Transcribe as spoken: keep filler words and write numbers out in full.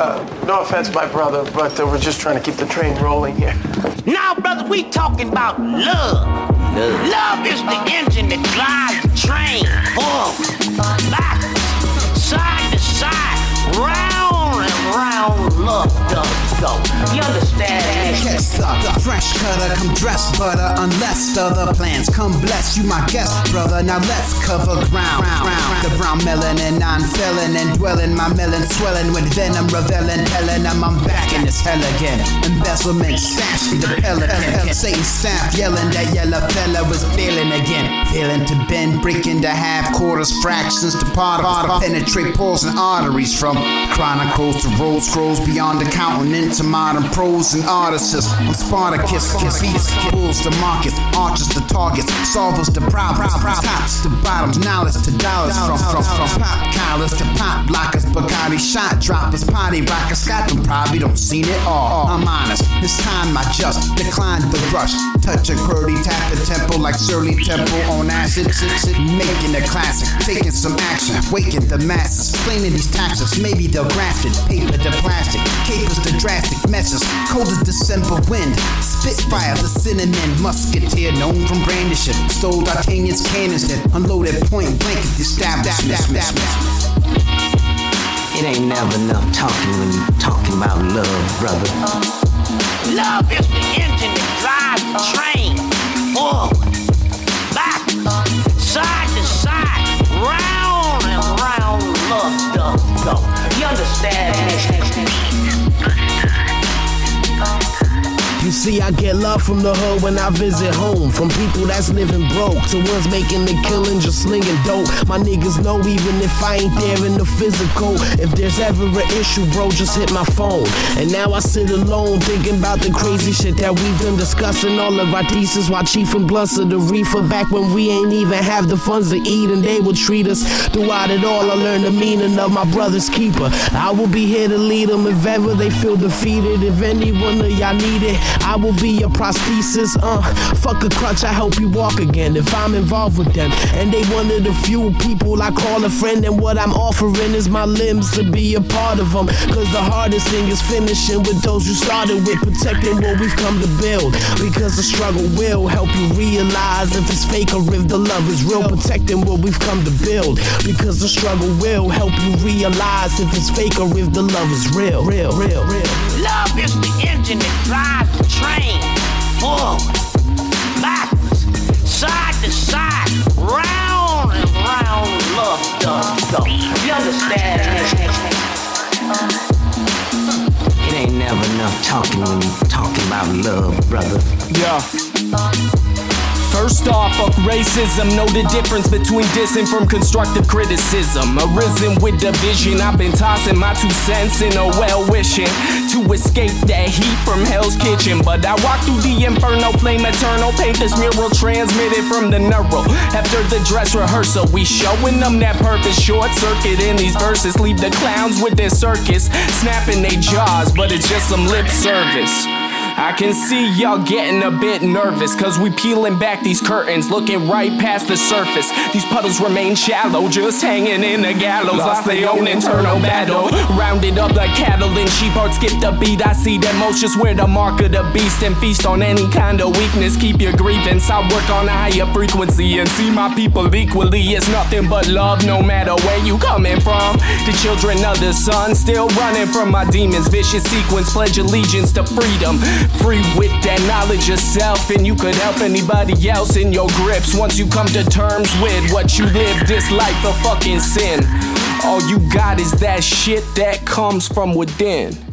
Uh, no offense, my brother, but uh, we're just trying to keep the train rolling here. Now, brother, we talking about love. Love, love is the engine that drives the train forward, backwards, side to side, round and round. Love does. You understand? Yes, sucker, fresh cutter, come dress butter. Unless other plans come bless you, my guest, brother. Now let's cover ground. The brown melanin, non-felon, dwelling my melon, swelling with venom, reveling, telling them I'm back in this hell again. Embezzlement, stashing the pelican. Satan staff yelling that yellow fella was feeling again. Feeling to bend, breaking to half quarters, fractions to part of. Penetrate pores and arteries from chronicles to roll scrolls beyond the countenance. To modern pros and artists, I'm Spartacus, kiss, kiss, bulls to markets, archers to targets, solvers to problems, tops to bottoms, knowledge to dollars, from, from, from, from pop collars to pop blockers, Bugatti shot droppers, potty rockers, got them probably don't seen it all. I'm honest, this time I just declined the rush, touch a curdy, tap the tempo like Surly Temple on acid, sit, sit, making a classic, taking some action, waking the masses, explaining these taxes, maybe they'll grasp it, paper to plastic, capers to drag. Messes, cold as December wind, spitfire the cinnamon musketeer known from brandishing, stole D'Artagnan's cannons that unloaded point blank at the establishment. It ain't never enough talking when you talking about love, brother. Love is the engine that drives the train forward, back, side to side, round and round. Love does go. You understand? You see, I get love from the hood when I visit home. From people that's living broke to ones making the killing, just slinging dope. My niggas know even if I ain't there in the physical. If there's ever an issue, bro, just hit my phone. And now I sit alone thinking about the crazy shit that we've been discussing. All of our thesis while Chief and Blunts of the reefer. Back when we ain't even have the funds to eat and they would treat us. Throughout it all, I learned the meaning of my brother's keeper. I will be here to lead them if ever they feel defeated. If anyone of y'all need it, I will be your prosthesis, uh fuck a crutch, I help you walk again if I'm involved with them. And they one of the few people I call a friend, and what I'm offering is my limbs to be a part of them. Cause the hardest thing is finishing with those you started with, protecting what we've come to build. Because the struggle will help you realize if it's fake or if the love is real. Protecting what we've come to build. Because the struggle will help you realize if it's fake or if the love is real. Real, real, real. Love is the engine that drives the train forward, backwards, side to side, round and round. Love does go. You understand? It ain't never enough talking when you talking about love, brother. Yeah. First off, fuck racism, know the difference between dissing from constructive criticism. Arisen with division, I've been tossing my two cents in a well-wishing to escape that heat from hell's kitchen. But I walk through the inferno, flame eternal, paint this mural transmitted from the neural. After the dress rehearsal, we showing them that purpose, short circuit in these verses. Leave the clowns with their circus, snapping their jaws, but it's just some lip service. I can see y'all getting a bit nervous, cause we peeling back these curtains, looking right past the surface. These puddles remain shallow, just hanging in the gallows. Lost their own internal battle, rounded up like cattle and sheep. Heart skip the beat, I see that most just wear the mark of the beast and feast on any kind of weakness. Keep your grievance, I work on a higher frequency and see my people equally. It's nothing but love no matter where you coming from. The children of the sun, still running from my demons. Vicious sequence, pledge allegiance to freedom. Free with that knowledge yourself, and you could help anybody else in your grips. Once you come to terms with what you live, this life a fucking sin. All you got is that shit that comes from within.